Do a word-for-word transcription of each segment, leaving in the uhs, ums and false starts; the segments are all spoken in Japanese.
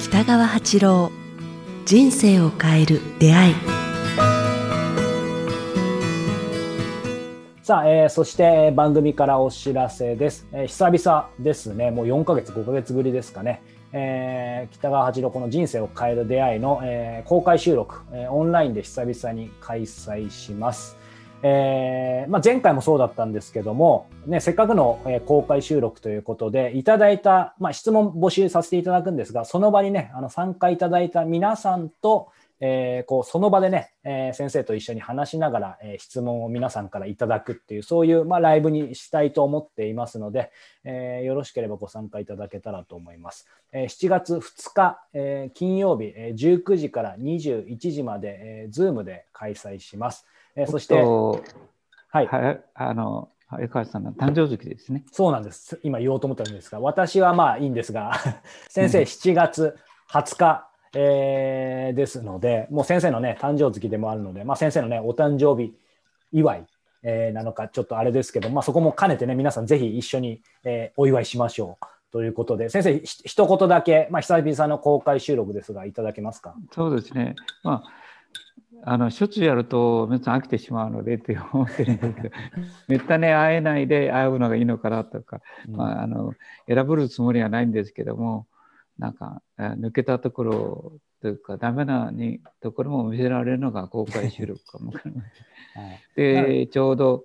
北川八郎、人生を変える出会い。さあ、えー、そして番組からお知らせです、えー、久々ですね。もうよんかげつごかげつぶりですかね、えー、北川八郎この人生を変える出会いの、えー、公開収録、えー、オンラインで久々に開催します。えーまあ、前回もそうだったんですけども、ね、せっかくの、えー、公開収録ということでいただいた、まあ、質問募集させていただくんですが、その場にねあの参加いただいた皆さんと、えー、こうその場でね、えー、先生と一緒に話しながら、えー、質問を皆さんからいただくっていうそういう、まあ、ライブにしたいと思っていますので、えー、よろしければご参加いただけたらと思います。えー、しちがつふつか、えー、金曜日、えー、じゅうくじからにじゅういちじまで、えー、Zoom で開催します。えー、そして、はい、はい、あの江川さんの誕生月ですね。そうなんです。今言おうと思ったんですが、私はまあいいんですが先生しちがつはつか、えー、ですので、もう先生のね誕生月でもあるので、まあ、先生のねお誕生日祝い、えー、なのかちょっとあれですけど、まあ、そこも兼ねてね皆さんぜひ一緒に、えー、お祝いしましょうということで、先生ひ一言だけ、まあ、久々の公開収録ですがいただけますか。そうですね、まああのしょっちゅうやると皆さん飽きてしまうのでって思ってるんですけどめったね会えないで会うのがいいのかなとか、うんまあ、あの選ぶつもりはないんですけども、なんか抜けたところというかダメなにところも見せられるのが公開収録かも分かりません、はい、でちょうど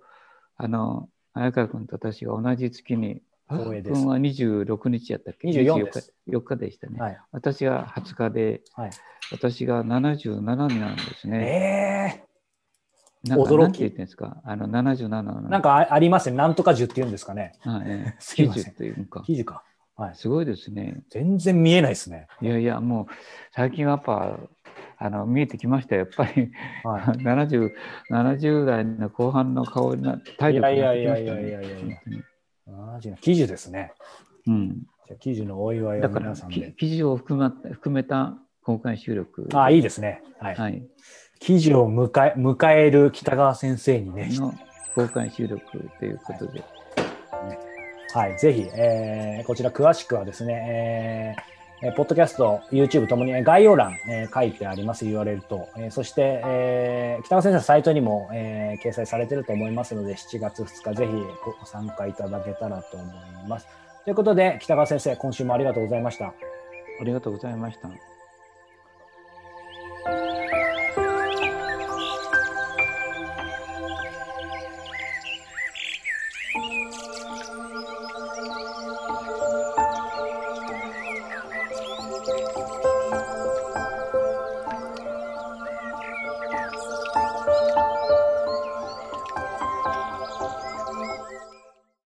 あの綾川君と私が同じ月に、光栄です。君はにじゅうろくにちやったっけ？にじゅうよっかです。よっかでしたね、はい、私がはつかで、はい、私がななじゅうなななんですね。えー、なんか驚き。なんて言ってんですか？あのななじゅうななのなんかありますね。なんとかじゅうって言うんですかね。はい、えー、すいません。きじゅうって言うんか。きじゅうか、はい、すごいですね。全然見えないですね。いやいや、もう最近はやっぱあの見えてきましたよやっぱり、はい、70, 70代の後半の顔になって体力になってきましたね。いやいやいやいやいやいや記事ですね。うん、じゃ記事のお祝いを皆さんで。だから記事を含め、含めた公開収録。ああ、いいですね。はい。はい、記事を迎え、迎える北川先生にね。の公開収録ということで。はい、はい、ぜひ、えー、こちら詳しくはですね、えーポッドキャスト、YouTube ともに概要欄、えー、書いてあります ユーアールエル と、えー、そして、えー、北川先生のサイトにも、えー、掲載されていると思いますので、しちがつふつかぜひご参加いただけたらと思います。ということで、北川先生、今週もありがとうございました。ありがとうございました。